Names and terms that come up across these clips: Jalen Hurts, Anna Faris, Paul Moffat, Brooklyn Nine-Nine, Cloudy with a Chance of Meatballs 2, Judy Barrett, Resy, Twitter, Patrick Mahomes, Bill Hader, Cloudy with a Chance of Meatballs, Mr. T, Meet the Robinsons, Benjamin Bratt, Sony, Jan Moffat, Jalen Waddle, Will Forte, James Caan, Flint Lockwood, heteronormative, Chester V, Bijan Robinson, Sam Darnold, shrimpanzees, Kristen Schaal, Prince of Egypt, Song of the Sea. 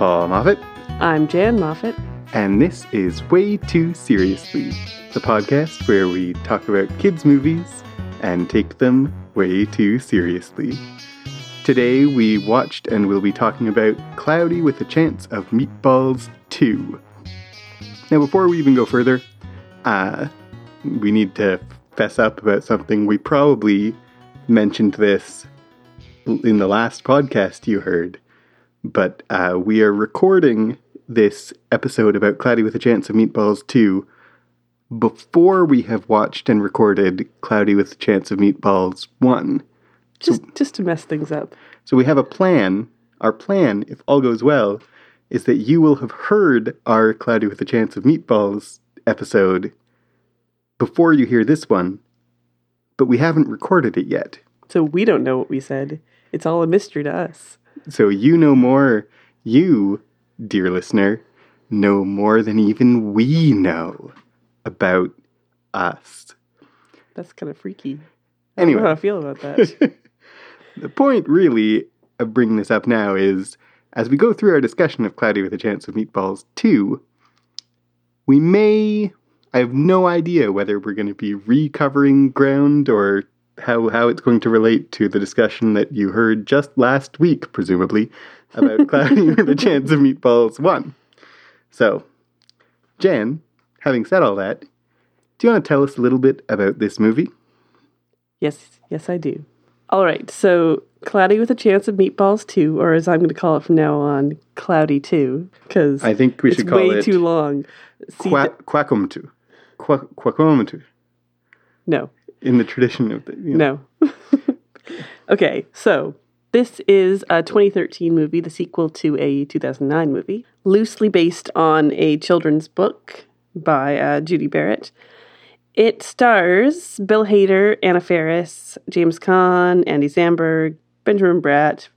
Paul Moffat. I'm Jan Moffat. And this is Way Too Seriously, the podcast where we talk about kids' movies and take them way too seriously. Today we watched and will be talking about Cloudy with a Chance of Meatballs 2. Now before we even go further, we need to fess up about something. We probably mentioned this in the last podcast you heard, but we are recording this episode about Cloudy with a Chance of Meatballs 2 before we have watched and recorded Cloudy with a Chance of Meatballs 1. Just to mess things up. So we have a plan. Our plan, if all goes well, is that you will have heard our Cloudy with a Chance of Meatballs episode before you hear this one, but we haven't recorded it yet. So we don't know what we said. It's all a mystery to us. So you know more. You, dear listener, know more than even we know about us. That's kind of freaky. Anyway. I don't know how I feel about that. The point, really, of bringing this up now is, as we go through our discussion of Cloudy with a Chance of Meatballs 2, we may... I have no idea whether we're going to be recovering ground or how it's going to relate to the discussion that you heard just last week, presumably, about Cloudy with a Chance of Meatballs 1. So, Jan, having said all that, do you want to tell us a little bit about this movie? Yes, I do. All right, so Cloudy with a Chance of Meatballs 2, or as I'm going to call it from now on, Cloudy 2, because I think we should call it way too long. Quackumtu. Quackumtu. No. In the tradition of the... You know. No. Okay, so this is a 2013 movie, the sequel to a 2009 movie, loosely based on a children's book by Judy Barrett. It stars Bill Hader, Anna Faris, James Caan, Andy Samberg, Benjamin Bratt,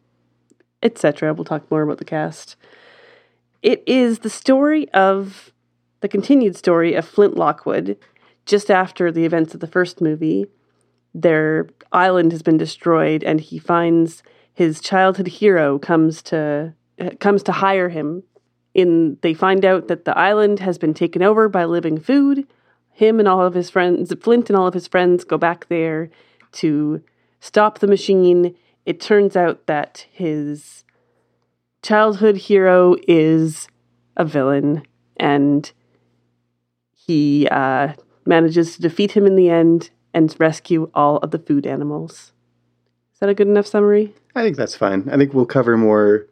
etc. We'll talk more about the cast. It is the story of, the continued story of Flint Lockwood. Just after the events of the first movie, their island has been destroyed, and he finds his childhood hero comes to hire him. They find out that the island has been taken over by living food. Flint and all of his friends go back there to stop the machine. It turns out that his childhood hero is a villain, and he manages to defeat him in the end and rescue all of the food animals. Is that a good enough summary? I think that's fine. I think we'll cover more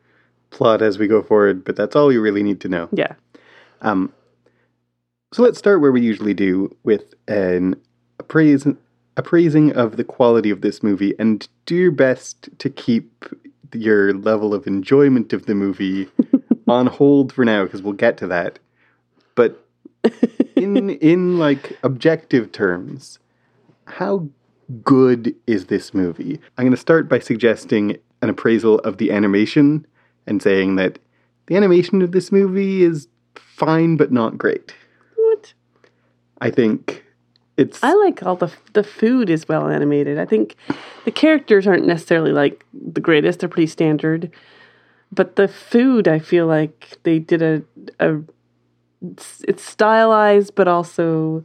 plot as we go forward, but that's all you really need to know. Yeah. So let's start where we usually do, with an appraising of the quality of this movie, and do your best to keep your level of enjoyment of the movie on hold for now, because we'll get to that. But in like objective terms, how good is this movie? I'm going to start by suggesting an appraisal of the animation and saying that the animation of this movie is fine but not great. I think it's... I like all the food is well animated. I think the characters aren't necessarily like the greatest. They're pretty standard. But the food, I feel like they did it's stylized, but also,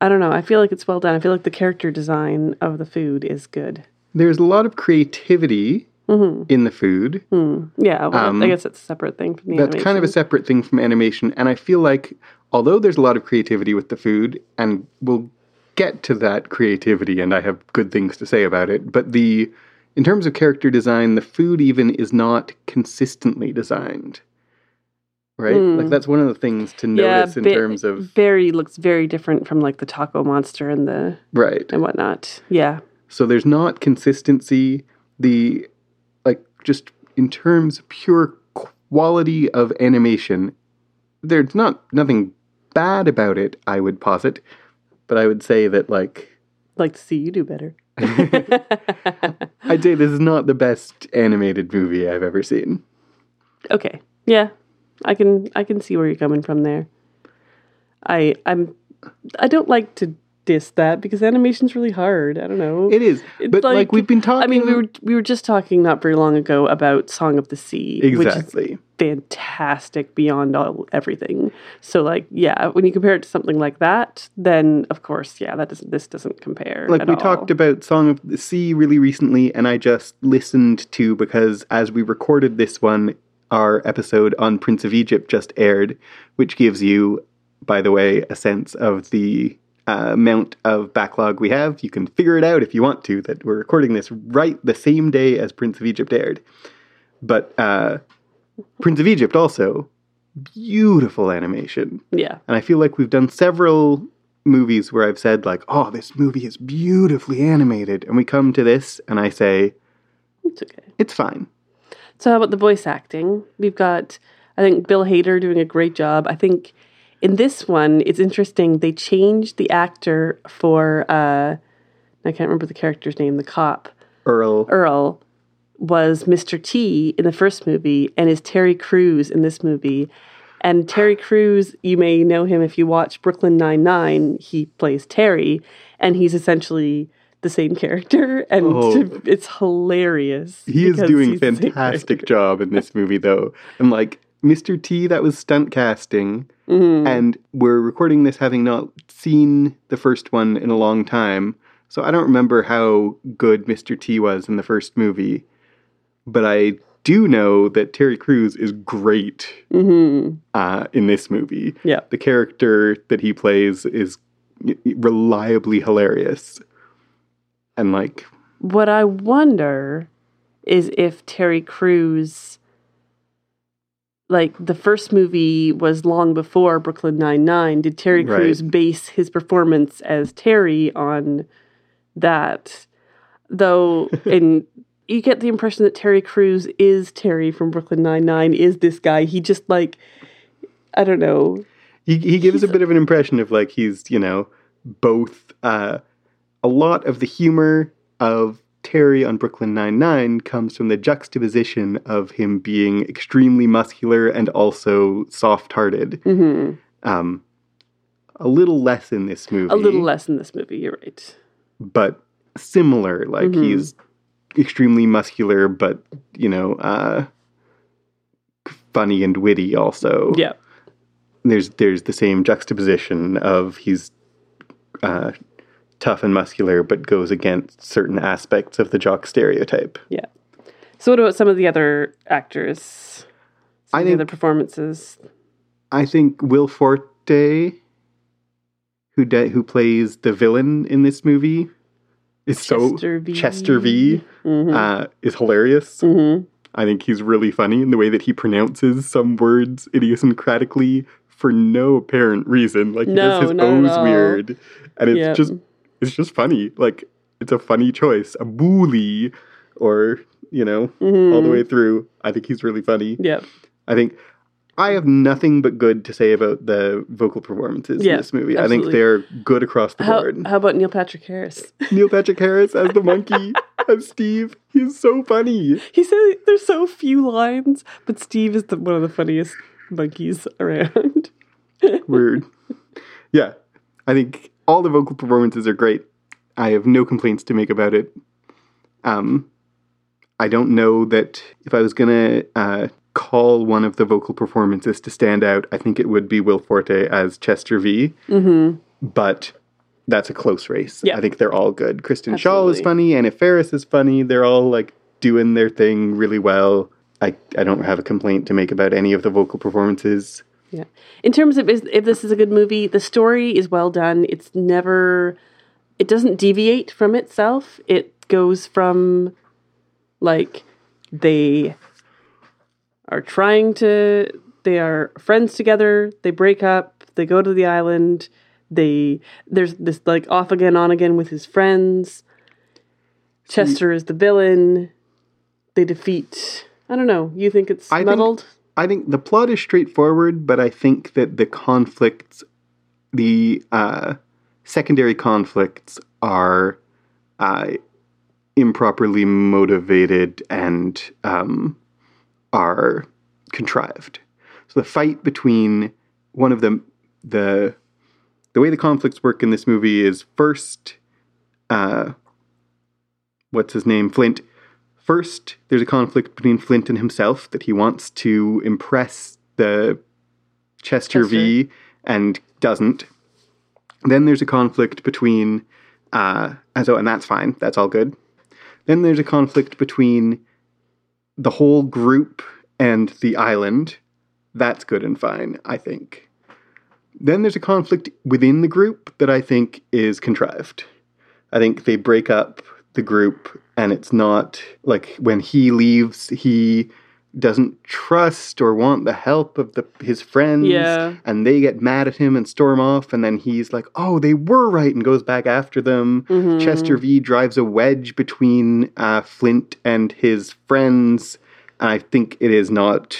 I don't know. I feel like it's well done. I feel like the character design of the food is good. There's a lot of creativity in the food. Mm. Yeah, well, I guess that's a separate thing from the animation. That's kind of a separate thing from animation. And I feel like... although there's a lot of creativity with the food, and we'll get to that creativity, and I have good things to say about it, but in terms of character design, the food even is not consistently designed, right? Like, that's one of the things to notice in terms of... Barry looks very different from, like, the taco monster and the... Right. And whatnot, yeah. So there's not consistency. Just in terms of pure quality of animation, there's nothing... bad about it, I would posit, but I would say that I'd like to see you do better. I'd say this is not the best animated movie I've ever seen. Okay, yeah, I can see where you're coming from there. I don't like to diss that because animation's really hard. I don't know. It is, but we've been talking. I mean, we were just talking not very long ago about Song of the Sea, exactly. Which is fantastic beyond all everything. So, like, yeah, when you compare it to something like that, then of course, yeah, that doesn't, this doesn't compare. Like, we talked about Song of the Sea really recently, and I just listened to, because as we recorded this one, our episode on Prince of Egypt just aired, which gives you, by the way, a sense of the amount of backlog we have. You can figure it out if you want to, that we're recording this right the same day as Prince of Egypt aired. But Prince of Egypt also, beautiful animation. Yeah. And I feel like we've done several movies where I've said, like, oh, this movie is beautifully animated. And we come to this and I say, it's okay. It's fine. So how about the voice acting? We've got, I think, Bill Hader doing a great job. I think in this one, it's interesting. They changed the actor for, I can't remember the character's name, the cop. Earl. Was Mr. T in the first movie and is Terry Crews in this movie. And Terry Crews, you may know him if you watch Brooklyn Nine-Nine. He plays Terry, and he's essentially the same character, and it's hilarious. He is doing a fantastic job in this movie, though. And, like, Mr. T, that was stunt casting, and we're recording this having not seen the first one in a long time, so I don't remember how good Mr. T was in the first movie. But I do know that Terry Crews is great in this movie. Yeah. The character that he plays is reliably hilarious. And, like, what I wonder is if Terry Crews, like, the first movie was long before Brooklyn Nine-Nine. Did Terry Crews base his performance as Terry on that? Though, in... You get the impression that Terry Crews is Terry from Brooklyn Nine-Nine, is this guy. He just, like, I don't know. He gives a bit of an impression of, like, he's, you know, both a lot of the humor of Terry on Brooklyn Nine-Nine comes from the juxtaposition of him being extremely muscular and also soft-hearted. A little less in this movie. A little less in this movie, you're right. But similar, like, he's... extremely muscular, but, you know, funny and witty also. Yeah. There's the same juxtaposition of he's tough and muscular, but goes against certain aspects of the jock stereotype. Yeah. So what about some of the other actors? Some of the other performances? I think Will Forte, who plays the villain in this movie... Chester V is hilarious. I think he's really funny in the way that he pronounces some words idiosyncratically for no apparent reason. Like, he does his O's weird. And it's just funny. Like, it's a funny choice. A bully, or, you know, all the way through. I think he's really funny. Yeah. I think I have nothing but good to say about the vocal performances in this movie. Absolutely. I think they're good across the board. How about Neil Patrick Harris? Neil Patrick Harris as the monkey, as Steve. He's so funny. He said there's so few lines, but Steve is one of the funniest monkeys around. Weird. Yeah. I think all the vocal performances are great. I have no complaints to make about it. I don't know that if I was going to... call one of the vocal performances to stand out, I think it would be Will Forte as Chester V. But that's a close race. Yeah. I think they're all good. Kristen Schaal is funny. Anna Faris is funny. They're all, like, doing their thing really well. I don't have a complaint to make about any of the vocal performances. Yeah. In terms of if this is a good movie, the story is well done. It doesn't deviate from itself. It goes from, like, they are friends together, they break up, they go to the island, there's this, like, off again, on again with his friends. Chester is the villain. They defeat, I don't know, you think it's muddled? I think the plot is straightforward, but I think that the conflicts, the secondary conflicts are improperly motivated and... are contrived. So the fight between one of them, the way the conflicts work in this movie is first, what's his name? Flint First, there's a conflict between Flint and himself that he wants to impress the Chester V and doesn't. Then there's a conflict between, and that's fine, that's all good. Then there's a conflict between the whole group and the island. That's good and fine, I think. Then there's a conflict within the group that I think is contrived. I think they break up the group, and it's not like when he leaves, he doesn't trust or want the help of his friends, and they get mad at him and storm off, and then he's like, oh, they were right, and goes back after them. Mm-hmm. Chester V drives a wedge between Flint and his friends, and I think it is not...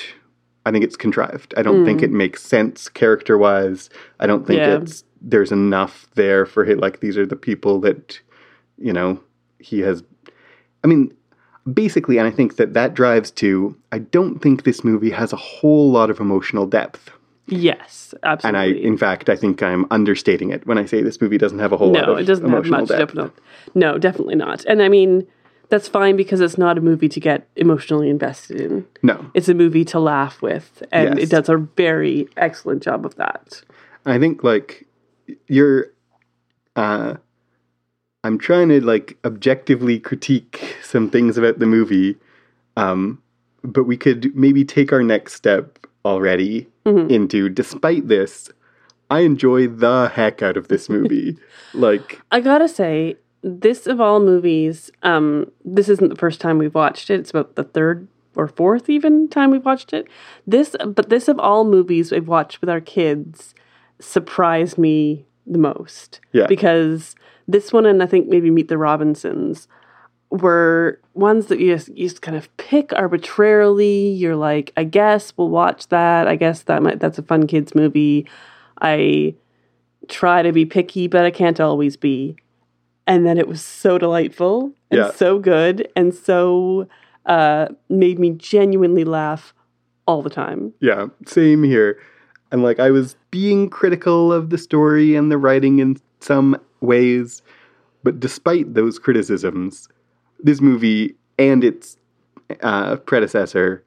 I think it's contrived. I don't think it makes sense character-wise. I don't think there's enough there for him. Like, these are the people that, you know, he has... I mean, basically, and I think that drives to, I don't think this movie has a whole lot of emotional depth. Yes, absolutely. And I think I'm understating it when I say this movie doesn't have a whole lot of emotional depth. No, it doesn't have much depth. No, definitely not. And I mean... that's fine because it's not a movie to get emotionally invested in. No. It's a movie to laugh with. And it does a very excellent job of that. I think, like, I'm trying to, like, objectively critique some things about the movie. But we could maybe take our next step already into, despite this, I enjoy the heck out of this movie. Like, I gotta say... this of all movies, this isn't the first time we've watched it. It's about the third or fourth even time we've watched it. This of all movies we've watched with our kids surprised me the most. Yeah. Because this one and I think maybe Meet the Robinsons were ones that you just kind of pick arbitrarily. You're like, I guess we'll watch that. I guess that's a fun kids movie. I try to be picky, but I can't always be. And then it was so delightful and so good and so made me genuinely laugh all the time. Yeah, same here. And, like, I was being critical of the story and the writing in some ways. But despite those criticisms, this movie and its predecessor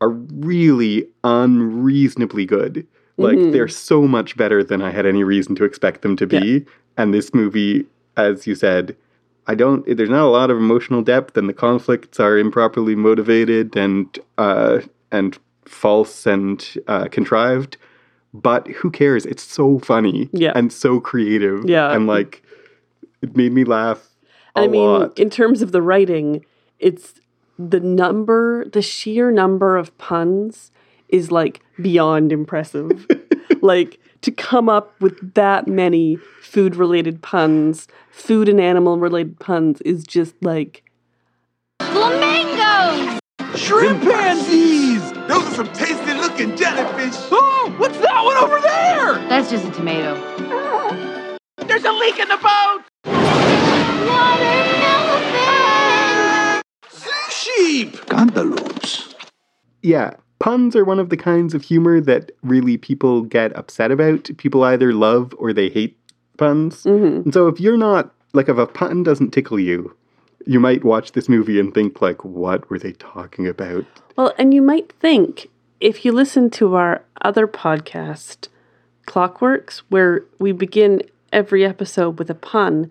are really unreasonably good. Like, they're so much better than I had any reason to expect them to be. Yeah. And this movie... as you said, there's not a lot of emotional depth, and the conflicts are improperly motivated and false and contrived. But who cares? It's so funny and so creative. Yeah. And, like, it made me laugh a lot. In terms of the writing, it's the sheer number of puns is, like, beyond impressive. Like, to come up with that many food-related puns, food and animal-related puns, is just like... flamingos! Shrimpanzees! Those are some tasty-looking jellyfish! Oh, what's that one over there? That's just a tomato. There's a leak in the boat! Watermelon! Sea sheep! Cantaloupes! Yeah. Puns are one of the kinds of humor that really people get upset about. People either love or they hate puns. Mm-hmm. And so if you're not, like, if a pun doesn't tickle you, you might watch this movie and think, like, what were they talking about? Well, and you might think, if you listen to our other podcast, Clockworks, where we begin every episode with a pun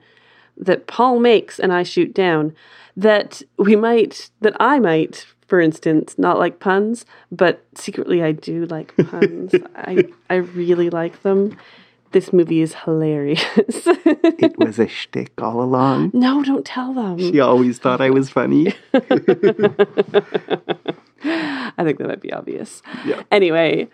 that Paul makes and I shoot down, that I might... for instance, not like puns, but secretly I do like puns. I really like them. This movie is hilarious. It was a shtick all along. No, don't tell them. She always thought I was funny. I think that might be obvious. Yeah. Anyway.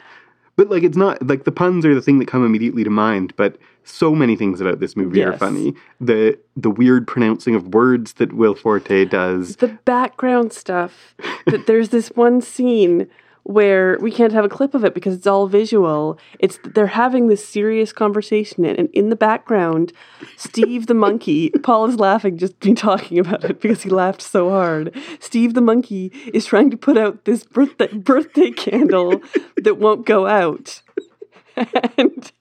But, like, it's not, like, the puns are the thing that come immediately to mind, but so many things about this movie are funny. The weird pronouncing of words that Will Forte does. The background stuff. That there's this one scene where we can't have a clip of it because it's all visual. It's they're having this serious conversation, and in the background, Steve the monkey, Paul is laughing just me talking about it because he laughed so hard. Steve the monkey is trying to put out this birthday candle that won't go out. And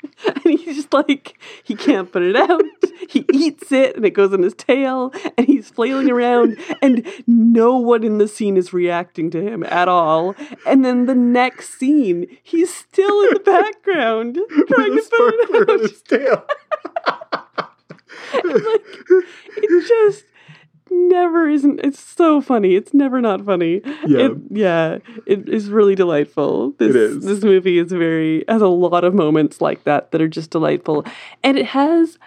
he's just like, he can't put it out. He eats it, and it goes in his tail, and he's flailing around, and no one in the scene is reacting to him at all. And then the next scene, he's still in the background trying to put it out. On his tail. And it just never isn't. It's so funny. It's never not funny. Yeah, it is really delightful. This movie is has a lot of moments like that that are just delightful, and it has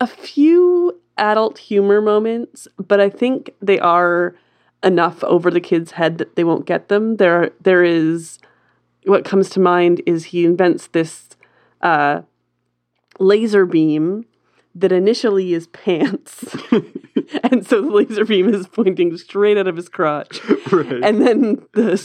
a few adult humor moments, but I think they are enough over the kid's head that they won't get them. There is what comes to mind is he invents this laser beam that initially is pants. And so the laser beam is pointing straight out of his crotch. Right. And then the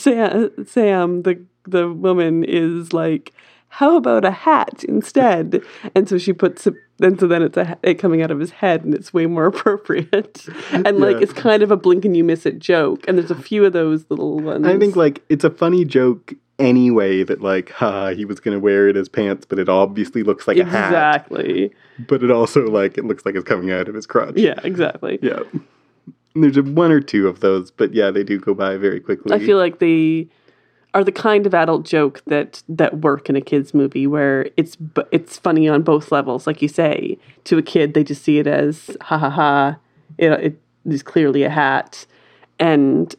woman is like, how about a hat instead? And so she puts it, and so then it's it coming out of his head, and it's way more appropriate. And it's kind of a blink and you miss it joke. And there's a few of those little ones. I think it's a funny joke anyway that he was going to wear it as pants, but it obviously looks like a hat. Exactly. But it also it looks like it's coming out of his crotch. Yeah, exactly. Yeah. And there's one or two of those, but yeah, they do go by very quickly. I feel like they are the kind of adult joke that work in a kid's movie where it's funny on both levels. Like you say, to a kid, they just see it as ha ha ha. It is clearly a hat, and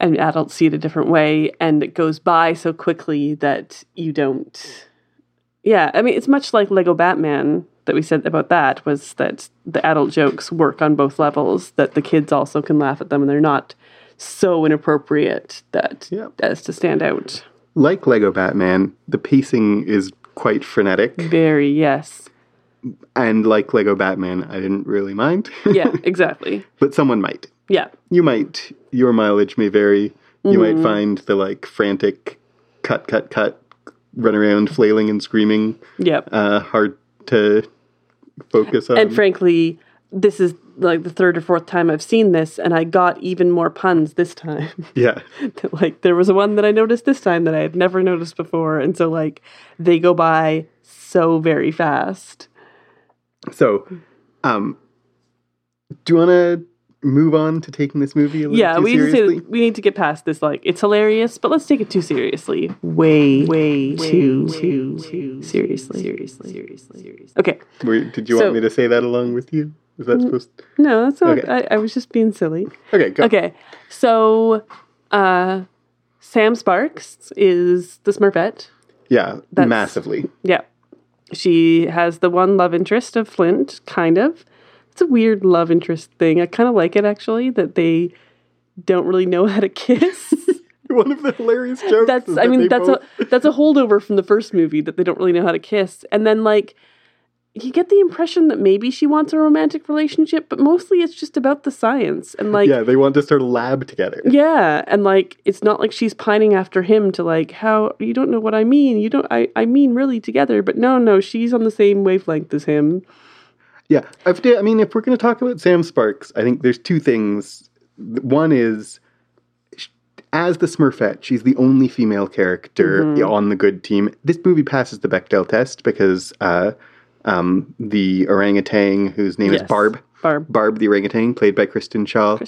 adults see it a different way, and it goes by so quickly that you don't. Yeah, I mean, it's much like Lego Batman that we said about that was that the adult jokes work on both levels. That the kids also can laugh at them, and they're not so inappropriate that as to stand out. Like Lego Batman, the pacing is quite frenetic. Very, yes. And like Lego Batman, I didn't really mind. Yeah, exactly. But someone might. Yeah. You might. Your mileage may vary. You might find the frantic cut, run around flailing and screaming hard to focus on. And frankly, this is the third or fourth time I've seen this, and I got even more puns this time. Yeah. There was one that I noticed this time that I had never noticed before, and so, they go by so very fast. So, do you want to move on to taking this movie a little too seriously? Yeah, we need to get past this, it's hilarious, but let's take it too seriously. Way too seriously. Seriously. Okay. Did you want me to say that along with you? Is that supposed to? No, that's okay. I was just being silly. Okay, go. Okay, so Sam Sparks is the Smurfette. Yeah, massively. Yeah. She has the one love interest of Flint, kind of. It's a weird love interest thing. I kind of like it, actually, that they don't really know how to kiss. One of the hilarious jokes. That's a holdover from the first movie, that they don't really know how to kiss. And then, you get the impression that maybe she wants a romantic relationship, but mostly it's just about the science. And yeah, they want to start a lab together. Yeah. And it's not like she's pining after him to how you don't know what I mean. You don't, I mean really together, but no, she's on the same wavelength as him. Yeah. If we're going to talk about Sam Sparks, I think there's two things. One is, as the Smurfette, she's the only female character on the good team. This movie passes the Bechdel test because, the orangutan whose name is Barb. Barb the orangutan, played by Kristen Schaal.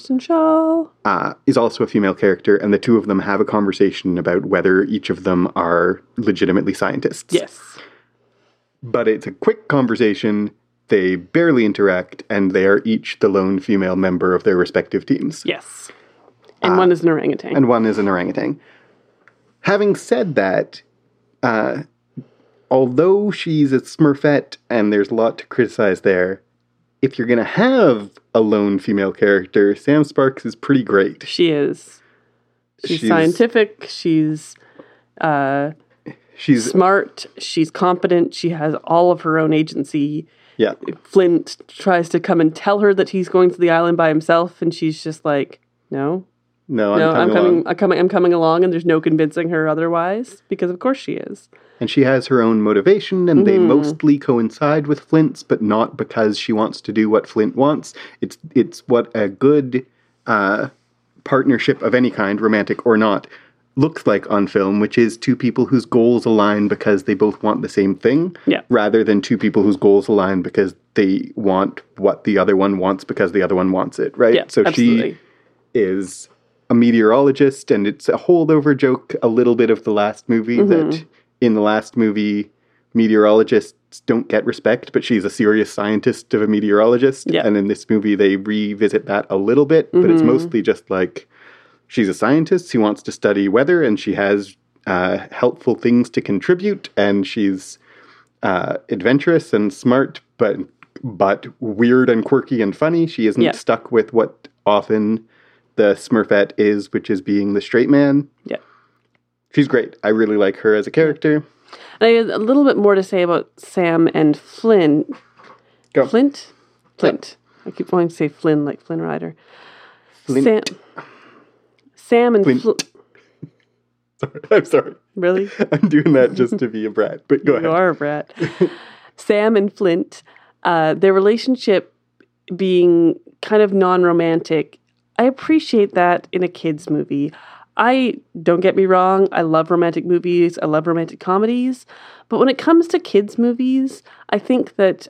Is also a female character, and the two of them have a conversation about whether each of them are legitimately scientists. Yes. But it's a quick conversation. They barely interact, and they are each the lone female member of their respective teams. Yes. And one is an orangutan. Having said that, although she's a Smurfette, and there's a lot to criticize there, if you're going to have a lone female character, Sam Sparks is pretty great. She is. She's scientific. She's smart. She's competent. She has all of her own agency. Yeah. Flint tries to come and tell her that he's going to the island by himself, and she's just like, No, I'm coming along, and there's no convincing her otherwise, because of course she is. And she has her own motivation, and they mostly coincide with Flint's, but not because she wants to do what Flint wants. It's what a good partnership of any kind, romantic or not, looks like on film, which is two people whose goals align because they both want the same thing, rather than two people whose goals align because they want what the other one wants because the other one wants it, right? Yeah, so absolutely. She is a meteorologist, and it's a holdover joke a little bit of the last movie that in the last movie, meteorologists don't get respect, but she's a serious scientist of a meteorologist. Yeah. And in this movie, they revisit that a little bit, but it's mostly just like, she's a scientist who wants to study weather, and she has helpful things to contribute, and she's adventurous and smart, but weird and quirky and funny. She isn't stuck with what often the Smurfette is, which is being the straight man. Yeah. She's great. I really like her as a character. And I have a little bit more to say about Sam and Flynn. Go. Flint? Flint. Yeah. I keep wanting to say Flynn like Flynn Rider. Flint. Sam and Flint. Sorry, I'm sorry. Really? I'm doing that just to be a brat, but go ahead. You are a brat. Sam and Flint, their relationship being kind of non-romantic, I appreciate that in a kids' movie. Don't get me wrong, I love romantic movies, I love romantic comedies, but when it comes to kids' movies, I think that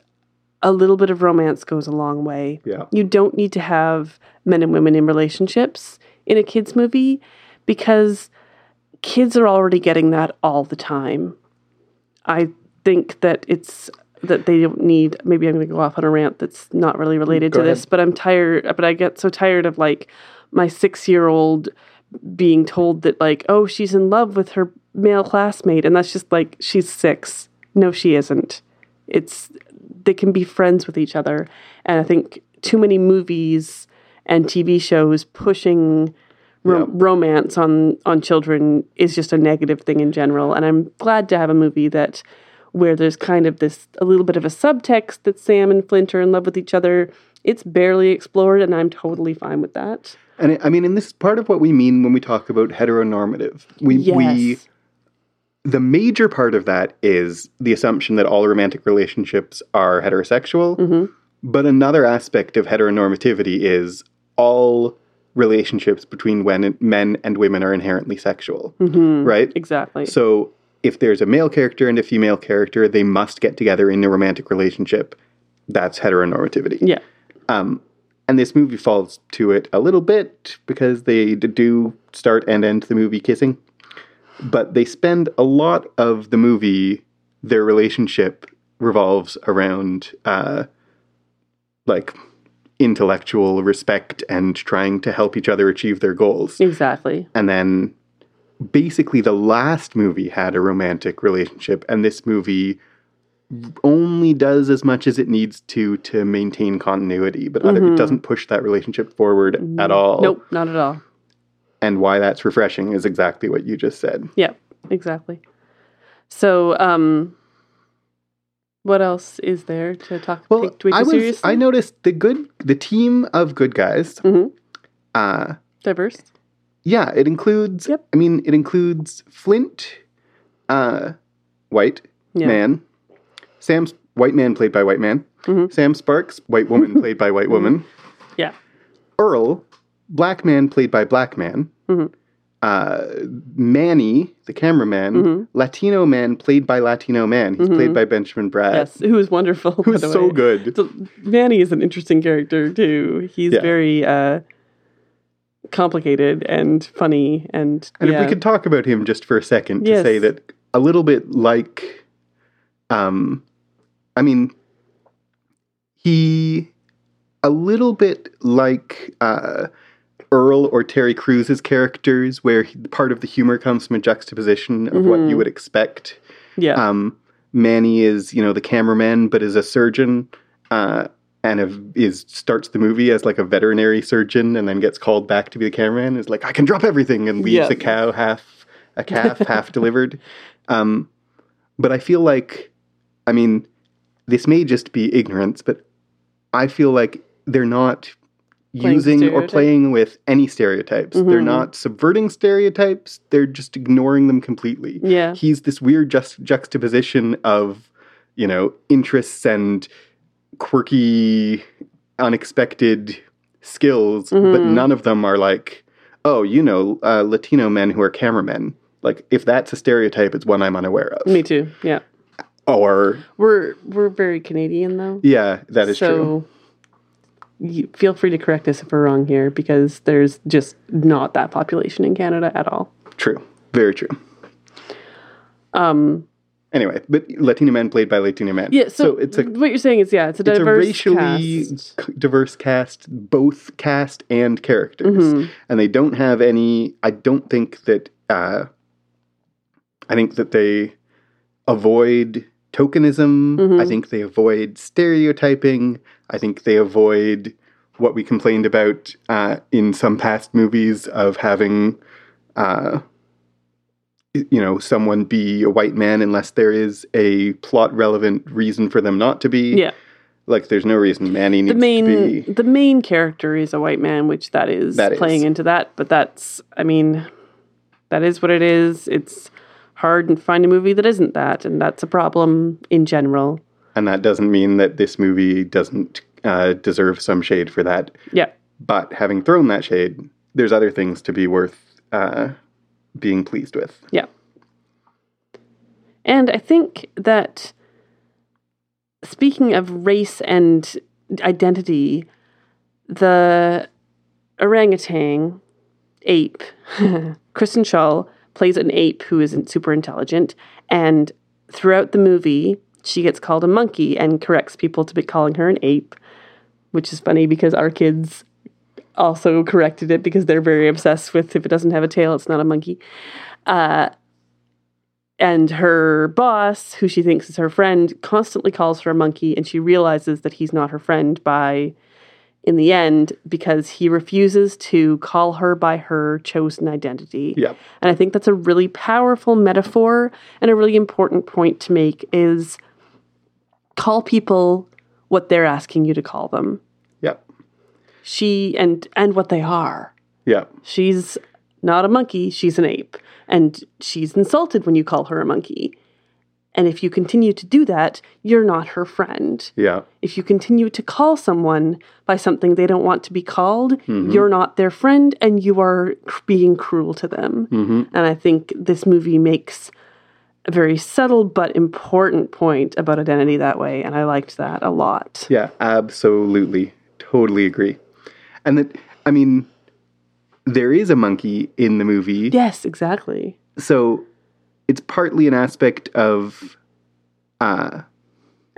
a little bit of romance goes a long way. Yeah. You don't need to have men and women in relationships in a kids' movie because kids are already getting that all the time. I think that it's that they don't need, maybe I'm going to go off on a rant that's not really related to this, but but I get so tired of like my 6-year-old being told that like, oh, she's in love with her male classmate. And that's just like, she's 6. No, she isn't. They can be friends with each other. And I think too many movies and TV shows pushing romance on children is just a negative thing in general. And I'm glad to have a movie where there's kind of this, a little bit of a subtext that Sam and Flint are in love with each other. It's barely explored, and I'm totally fine with that. And and this is part of what we mean when we talk about heteronormative. The major part of that is the assumption that all romantic relationships are heterosexual. Mm-hmm. But another aspect of heteronormativity is all relationships between men and women are inherently sexual, right? Exactly. So if there's a male character and a female character, they must get together in a romantic relationship. That's heteronormativity. Yeah. And this movie falls to it a little bit because they do start and end the movie kissing. But they spend a lot of the movie, their relationship revolves around... intellectual respect and trying to help each other achieve their goals. Exactly. And then basically the last movie had a romantic relationship, and this movie only does as much as it needs to maintain continuity, but it doesn't push that relationship forward at all. Nope, not at all. And why that's refreshing is exactly what you just said. Yeah, exactly. So, what else is there to talk about? Well, I noticed the team of good guys. Mm-hmm. Diverse. Yeah, it includes. Yep. It includes Flint, white man. Sam's white man played by white man. Mm-hmm. Sam Sparks, white woman played by white woman. Yeah. Earl, black man played by black man. Mm-hmm. Manny, the cameraman, Latino man played by Latino man. He's played by Benjamin Bratt. Yes, who is wonderful. Who's so good. So, Manny is an interesting character, too. He's very complicated and funny. And if we could talk about him just for a second to say that a little bit like... he... A little bit like... Earl or Terry Crews' characters, where part of the humor comes from a juxtaposition of what you would expect. Yeah. Manny is, the cameraman, but is a surgeon, and starts the movie as like a veterinary surgeon, and then gets called back to be the cameraman. Is like, I can drop everything, and leaves a calf half delivered. But I feel like, this may just be ignorance, but I feel like they're not using or playing with any stereotypes. They're not subverting stereotypes. They're just ignoring them completely. Yeah. He's this weird juxtaposition of, interests and quirky, unexpected skills, but none of them are like, oh, you know, Latino men who are cameramen. Like, if that's a stereotype, it's one I'm unaware of. Me too, yeah. Or... We're very Canadian, though. Yeah, that is true. You feel free to correct us if we're wrong here, because there's just not that population in Canada at all. True. Very true. Anyway, but Latino men played by Latino men. Yeah, so it's a, what you're saying is, yeah, it's a diverse cast. It's a racially diverse cast, both cast and characters. Mm-hmm. And they don't have any, I think that they avoid tokenism. Mm-hmm. I think they avoid stereotyping. I think they avoid what we complained about in some past movies of having... you know, someone be a white man unless there is a plot-relevant reason for them not to be. Yeah. Like, there's no reason Manny needs to be. The main character is a white man, which that is playing into that. But that's, I mean, that is what it is. It's hard to find a movie that isn't that, and that's a problem in general. And that doesn't mean that this movie doesn't deserve some shade for that. Yeah. But having thrown that shade, there's other things to be worth... being pleased with. Yeah. And I think that speaking of race and identity, the orangutan ape, Kristen Schaal plays an ape who isn't super intelligent. And throughout the movie, she gets called a monkey and corrects people to be calling her an ape, which is funny because our kids also corrected it because they're very obsessed with if it doesn't have a tail, it's not a monkey. And her boss, who she thinks is her friend, constantly calls her a monkey, and she realizes that he's not her friend in the end, because he refuses to call her by her chosen identity. Yep. And I think that's a really powerful metaphor and a really important point to make is call people what they're asking you to call them. She and what they are. Yeah. She's not a monkey. She's an ape. And she's insulted when you call her a monkey. And if you continue to do that, you're not her friend. Yeah. If you continue to call someone by something they don't want to be called, mm-hmm. you're not their friend and you are being cruel to them. Mm-hmm. And I think this movie makes a very subtle but important point about identity that way. And I liked that a lot. Yeah, absolutely. Totally agree. And that, I mean, there is a monkey in the movie. Yes, exactly. So it's partly an aspect of... and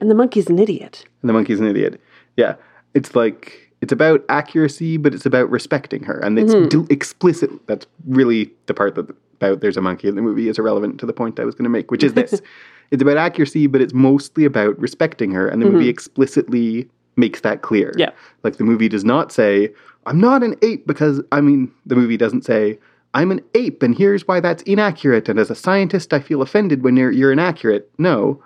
the monkey's an idiot. Yeah. It's like, it's about accuracy, but it's about respecting her. And it's explicit. That's really the part about there's a monkey in the movie is irrelevant to the point I was going to make, which is this. It's about accuracy, but it's mostly about respecting her. And the movie explicitly... makes that clear. Yeah. Like, the movie does not say, I'm not an ape because, the movie doesn't say, I'm an ape and here's why that's inaccurate. And as a scientist, I feel offended when you're inaccurate. No.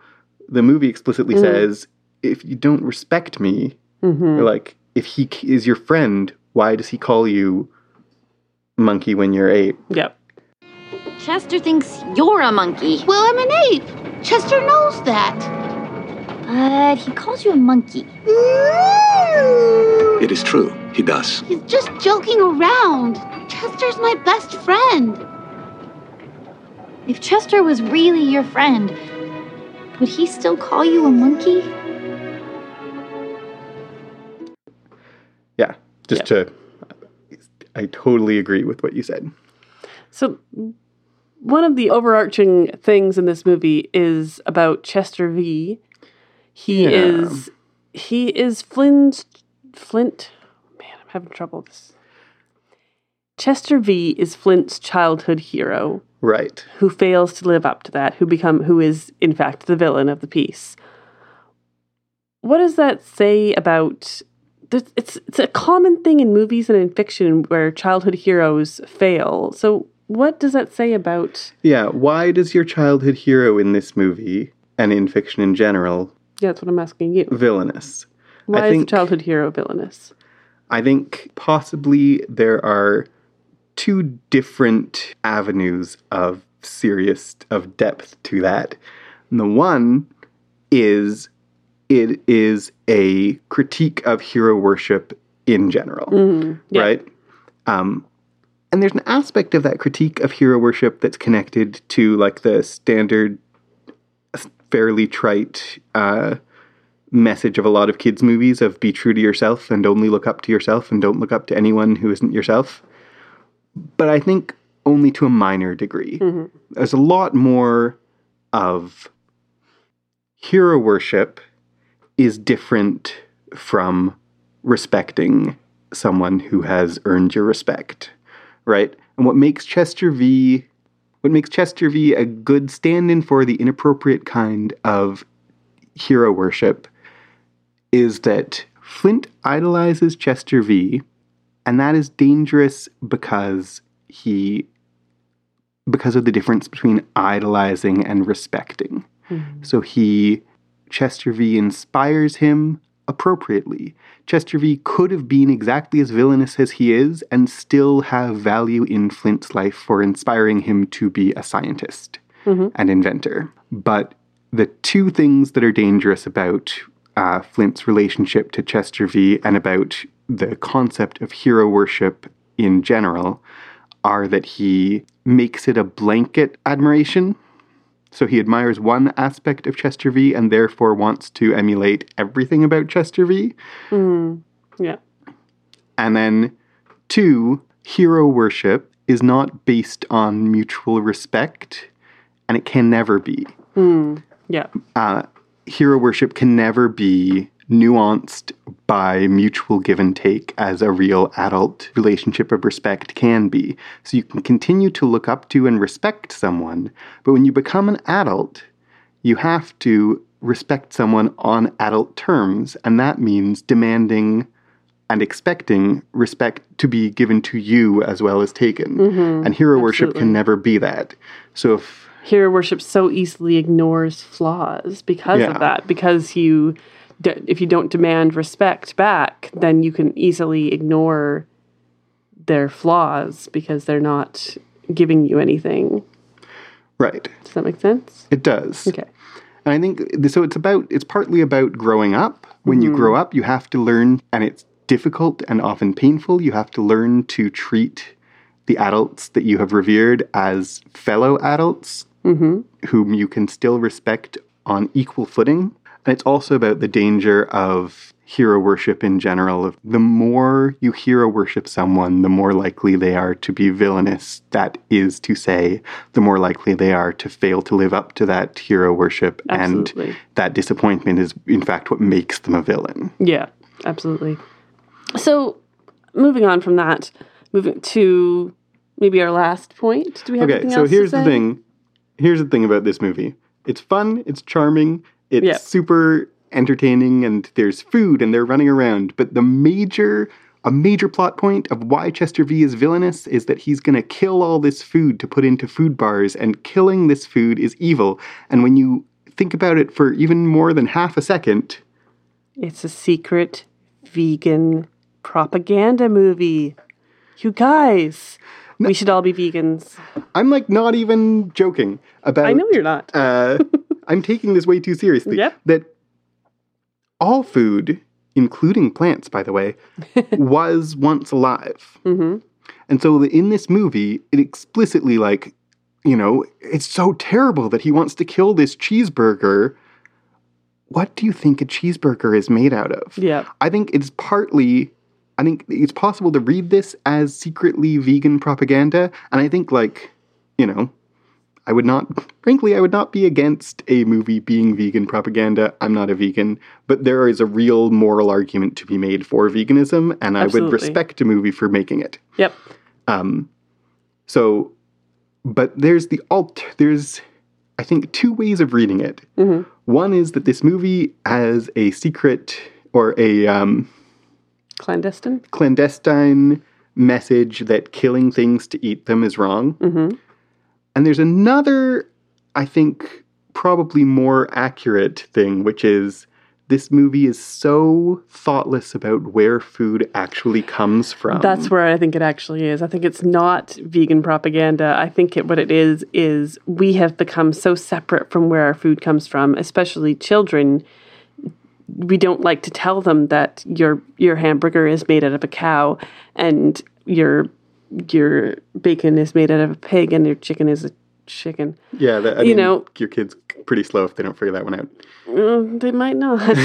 The movie explicitly says, if you don't respect me, like, if he is your friend, why does he call you monkey when you're ape? Yep. Chester thinks you're a monkey. Well, I'm an ape. Chester knows that. But he calls you a monkey. It is true. He does. He's just joking around. Chester's my best friend. If Chester was really your friend, would he still call you a monkey? Yeah. I totally agree with what you said. So... one of the overarching things in this movie is about Chester V. He is Flint. Man, I'm having trouble with this. Chester V is Flint's childhood hero. Right. Who fails to live up to that, who is in fact the villain of the piece. What does that say about it's a common thing in movies and in fiction where childhood heroes fail. So what does that say about... yeah, why does your childhood hero in this movie, and in fiction in general... yeah, that's what I'm asking you. Villainous. Why is the childhood hero villainous? I think possibly there are two different avenues of depth to that. And the one is, it is a critique of hero worship in general, right? And there's an aspect of that critique of hero worship that's connected to, like, the standard, fairly trite message of a lot of kids' movies of be true to yourself and only look up to yourself and don't look up to anyone who isn't yourself. But I think only to a minor degree. Mm-hmm. There's a lot more of hero worship is different from respecting someone who has earned your respect. Right? And what makes Chester V a good stand-in for the inappropriate kind of hero worship is that Flint idolizes Chester V, and that is dangerous because of the difference between idolizing and respecting. Mm-hmm. So Chester V inspires him appropriately. Chester V could have been exactly as villainous as he is and still have value in Flint's life for inspiring him to be a scientist, mm-hmm, and inventor. But the two things that are dangerous about Flint's relationship to Chester V and about the concept of hero worship in general are that he makes it a blanket admiration. So he admires one aspect of Chester V and therefore wants to emulate everything about Chester V. Mm, yeah. And then, two, hero worship is not based on mutual respect, and it can never be. Mm, yeah. Hero worship can never be nuanced by mutual give and take as a real adult relationship of respect can be. So you can continue to look up to and respect someone, but when you become an adult, you have to respect someone on adult terms, and that means demanding and expecting respect to be given to you as well as taken. Mm-hmm. And hero worship can never be that. So if hero worship so easily ignores flaws because of that, because if you don't demand respect back, then you can easily ignore their flaws because they're not giving you anything. Right. Does that make sense? It does. Okay. And I think, so it's partly about growing up. When you grow up, you have to learn, and it's difficult and often painful, you have to learn to treat the adults that you have revered as fellow adults, mm-hmm, whom you can still respect on equal footing. And it's also about the danger of hero worship in general. The more you hero worship someone, the more likely they are to be villainous. That is to say, the more likely they are to fail to live up to that hero worship. Absolutely. And that disappointment is, in fact, what makes them a villain. Yeah, absolutely. So, moving on from that, moving to maybe our last point. Do we have anything else to say? Okay, so here's the thing. Here's the thing about this movie. It's fun, it's charming, it's super entertaining, and there's food, and they're running around. But a major plot point of why Chester V is villainous is that he's going to kill all this food to put into food bars, and killing this food is evil. And when you think about it for even more than half a second, it's a secret vegan propaganda movie. You guys, we should all be vegans. I'm, like, not even joking about... I know you're not. I'm taking this way too seriously. Yep. That all food, including plants, by the way, was once alive. Mm-hmm. And so in this movie, it explicitly, like, you know, it's so terrible that he wants to kill this cheeseburger. What do you think a cheeseburger is made out of? Yeah. I think it's possible to read this as secretly vegan propaganda. And I think, like, you know, I would not be against a movie being vegan propaganda. I'm not a vegan, but there is a real moral argument to be made for veganism, and Absolutely. I would respect a movie for making it. Yep. So, but there's, I think, two ways of reading it. Mm-hmm. One is that this movie has a secret or a... Clandestine message that killing things to eat them is wrong. Mm-hmm. And there's another, I think, probably more accurate thing, which is this movie is so thoughtless about where food actually comes from. That's where I think it actually is. I think it's not vegan propaganda. I think what it is we have become so separate from where our food comes from, especially children. We don't like to tell them that your hamburger is made out of a cow and your your bacon is made out of a pig and your chicken is a chicken. Yeah, that, I mean, your kid's pretty slow if they don't figure that one out. They might not.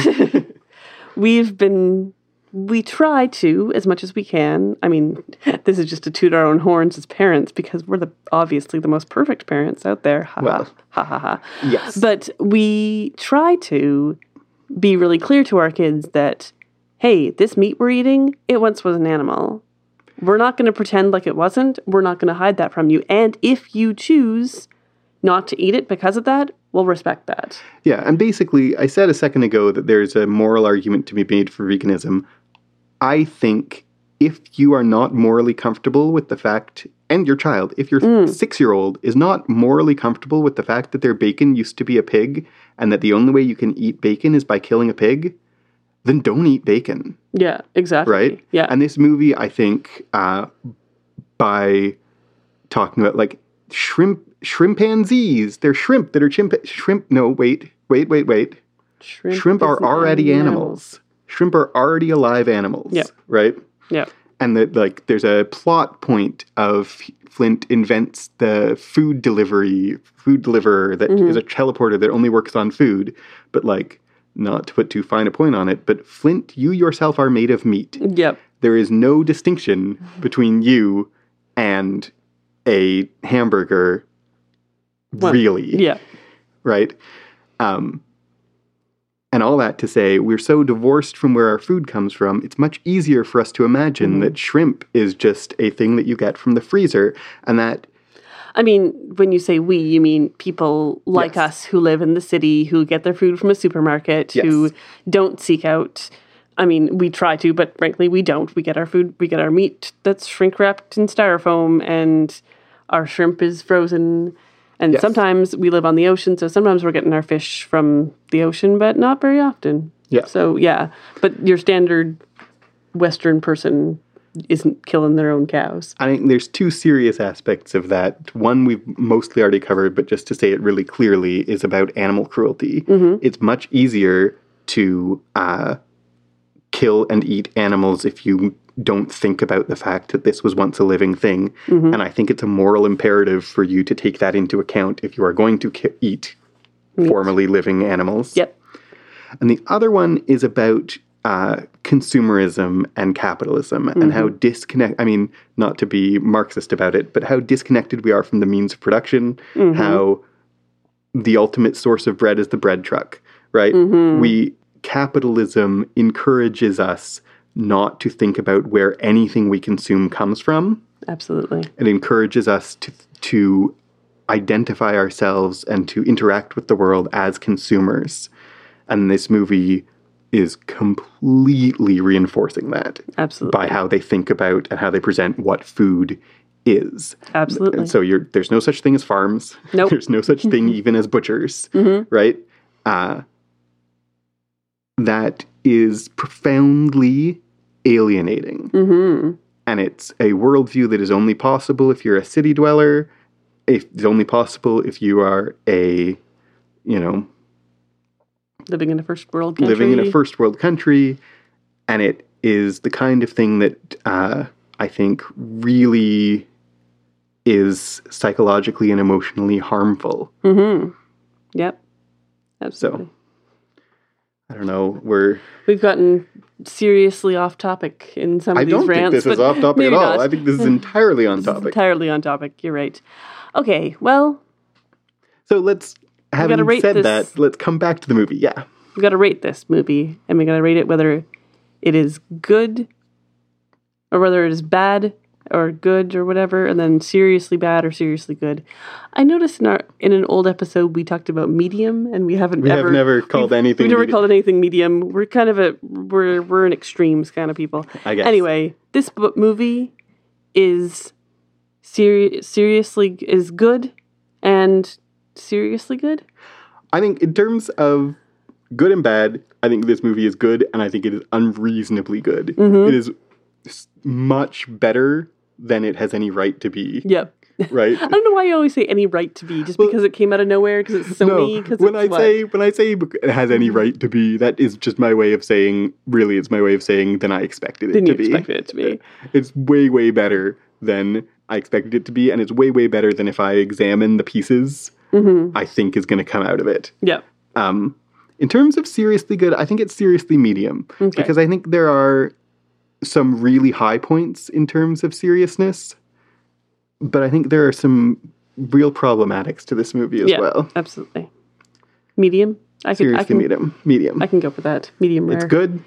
We try to, as much as we can. I mean, this is just to toot our own horns as parents because we're obviously the most perfect parents out there. Ha, well, ha, ha, ha. Yes. But we try to be really clear to our kids that, hey, this meat we're eating, it once was an animal. We're not going to pretend like it wasn't. We're not going to hide that from you. And if you choose not to eat it because of that, we'll respect that. Yeah, and basically, I said a second ago that there's a moral argument to be made for veganism. I think if you are not morally comfortable with the fact, and your child, if your 6-year-old is not morally comfortable with the fact that their bacon used to be a pig, and that the only way you can eat bacon is by killing a pig, then don't eat bacon. Yeah, exactly. Right? Yeah. And this movie, I think, by talking about, like, shrimpanzees, they're shrimp that are shrimp. No, wait. Shrimp are already animals. Shrimp are already alive animals. Yeah. Right? Yeah. And that, like, there's a plot point of Flint invents the food deliverer that is a teleporter that only works on food, but, like, not to put too fine a point on it, but Flint, you yourself are made of meat. Yep. There is no distinction between you and a hamburger, really. Yeah. Right? And all that to say, we're so divorced from where our food comes from, it's much easier for us to imagine that shrimp is just a thing that you get from the freezer, and that... I mean, when you say we, you mean people like us who live in the city, who get their food from a supermarket, who don't seek out. I mean, we try to, but frankly, we don't. We get our food, we get our meat that's shrink-wrapped in styrofoam, and our shrimp is frozen. And sometimes we live on the ocean, so sometimes we're getting our fish from the ocean, but not very often. Yeah. So, yeah. But your standard Western person isn't killing their own cows. I think there's two serious aspects of that. One we've mostly already covered, but just to say it really clearly, is about animal cruelty. Mm-hmm. It's much easier to kill and eat animals if you don't think about the fact that this was once a living thing. Mm-hmm. And I think it's a moral imperative for you to take that into account if you are going to eat formerly living animals. Yep. And the other one is about... consumerism and capitalism and how not to be Marxist about it, but how disconnected we are from the means of production, how the ultimate source of bread is the bread truck, right? Capitalism encourages us not to think about where anything we consume comes from. Absolutely. It encourages us to identify ourselves and to interact with the world as consumers. And this movie is completely reinforcing that. Absolutely. By how they think about and how they present what food is. Absolutely. And so there's no such thing as farms. Nope. There's no such thing even as butchers, right? That is profoundly alienating. And it's a worldview that is only possible if you're a city dweller. It's only possible if you are a, living in a first world country, and it is the kind of thing that I think really is psychologically and emotionally harmful. Yep. Absolutely. So, I don't know, we've gotten seriously off topic in some of these rants. I don't think this is off topic at all. I think this is entirely on topic. You're right. Okay, well. So having said that, let's come back to the movie. Yeah. We've got to rate this movie, and we've got to rate it whether it is good or whether it is bad or good or whatever, and then seriously bad or seriously good. I noticed in an old episode we talked about medium, and we've never called anything medium. We're kind of we're an extremes kind of people. I guess. Anyway, this movie is seriously is good and seriously good? I think in terms of good and bad, I think this movie is good, and I think it is unreasonably good. It is much better than it has any right to be. Yep. Right? I don't know why you always say any right to be, because it came out of nowhere, because it's Sony, because when I say it has any right to be, that is just my way of saying, than I expected it to be. It's way, way better than I expected it to be, and it's way, way better than if I examine the pieces I think is going to come out of it. Yeah. In terms of seriously good, I think it's seriously medium. Okay. Because I think there are some really high points in terms of seriousness, but I think there are some real problematics to this movie as well. Absolutely. Medium? Seriously medium. Medium. I can go for that. Medium rare. It's good,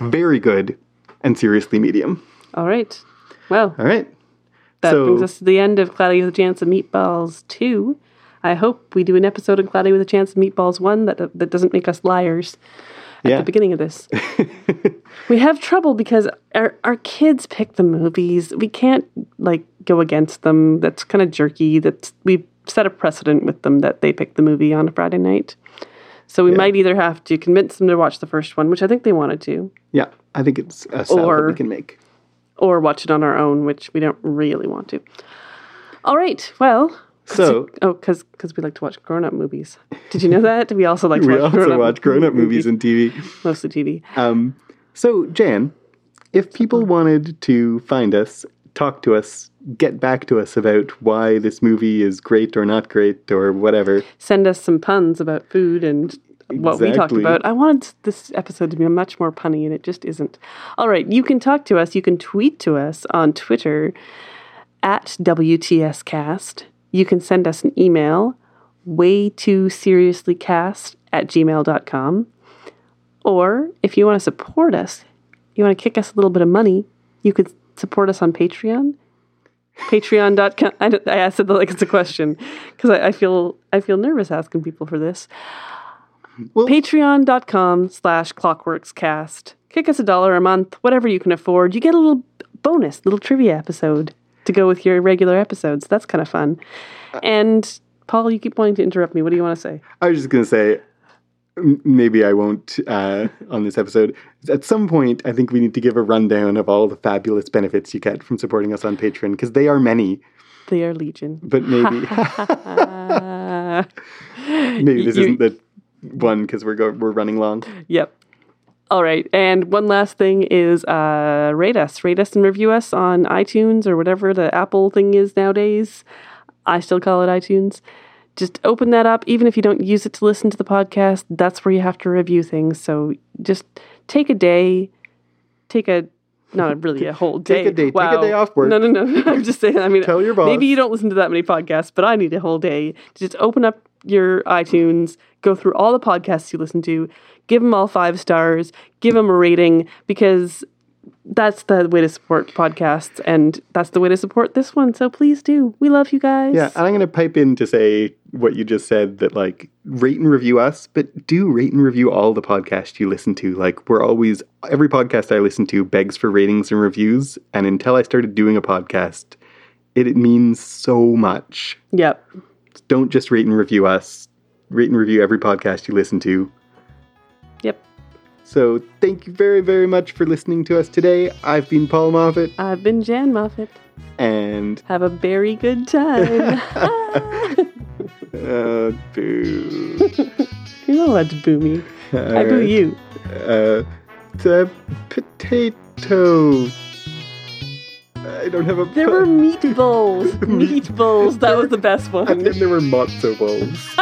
very good, and seriously medium. All right. Well. All right. That brings us to the end of Cloudy with a Chance of Meatballs 2. I hope we do an episode of Cloudy with a Chance of Meatballs 1 that doesn't make us liars at the beginning of this. We have trouble because our kids pick the movies. We can't, go against them. That's kind of jerky. We've set a precedent with them that they pick the movie on a Friday night. So we might either have to convince them to watch the first one, which I think they want to do. Yeah, I think it's a style that we can make. Or watch it on our own, which we don't really want to. All right, well... because we like to watch grown-up movies. Did you know that? We also like to watch grown-up movies and TV. Mostly TV. So, Jan, if people wanted to find us, talk to us, get back to us about why this movie is great or not great or whatever. Send us some puns about food and... what we talked about. I wanted this episode to be much more punny, and it just isn't. All right, you can talk to us. You can tweet to us on Twitter at WTScast. You can send us an email, waytooseriouslycast@gmail.com. Or if you want to support us, you want to kick us a little bit of money, you could support us on Patreon. Patreon.com. I asked it like it's a question because I feel nervous asking people for this. Well, Patreon.com/ClockworksCast. Kick us $1 a month, whatever you can afford. You get a little bonus, little trivia episode to go with your regular episodes. That's kind of fun. And, Paul, you keep wanting to interrupt me. What do you want to say? I was just going to say, maybe I won't on this episode. At some point, I think we need to give a rundown of all the fabulous benefits you get from supporting us on Patreon, because they are many. They are legion. But maybe... maybe this isn't the... one, because we're running long. Yep. All right. And one last thing is rate us and review us on iTunes or whatever the Apple thing is nowadays. I still call it iTunes. Just open that up. Even if you don't use it to listen to the podcast, that's where you have to review things. So just take a day, not really a whole day. Take a day off work. No. I'm just saying, tell your boss. Maybe you don't listen to that many podcasts, but I need a whole day to just open up your iTunes, go through all the podcasts you listen to, give them all 5 stars, give them a rating, because that's the way to support podcasts, and that's the way to support this one. So please do. We love you guys. Yeah, and I'm going to pipe in to say what you just said, that rate and review us, but do rate and review all the podcasts you listen to. Every podcast I listen to begs for ratings and reviews, and until I started doing a podcast, it means so much. Yep. Don't just rate and review us. Rate and review every podcast you listen to. Yep. So thank you very, very much for listening to us today. I've been Paul Moffat. I've been Jan Moffat. And... have a very good time. Oh, boo. You're not allowed to boo me. I boo you. The potato... I don't have a... There were meatballs. That was the best one. And then there were matzo balls.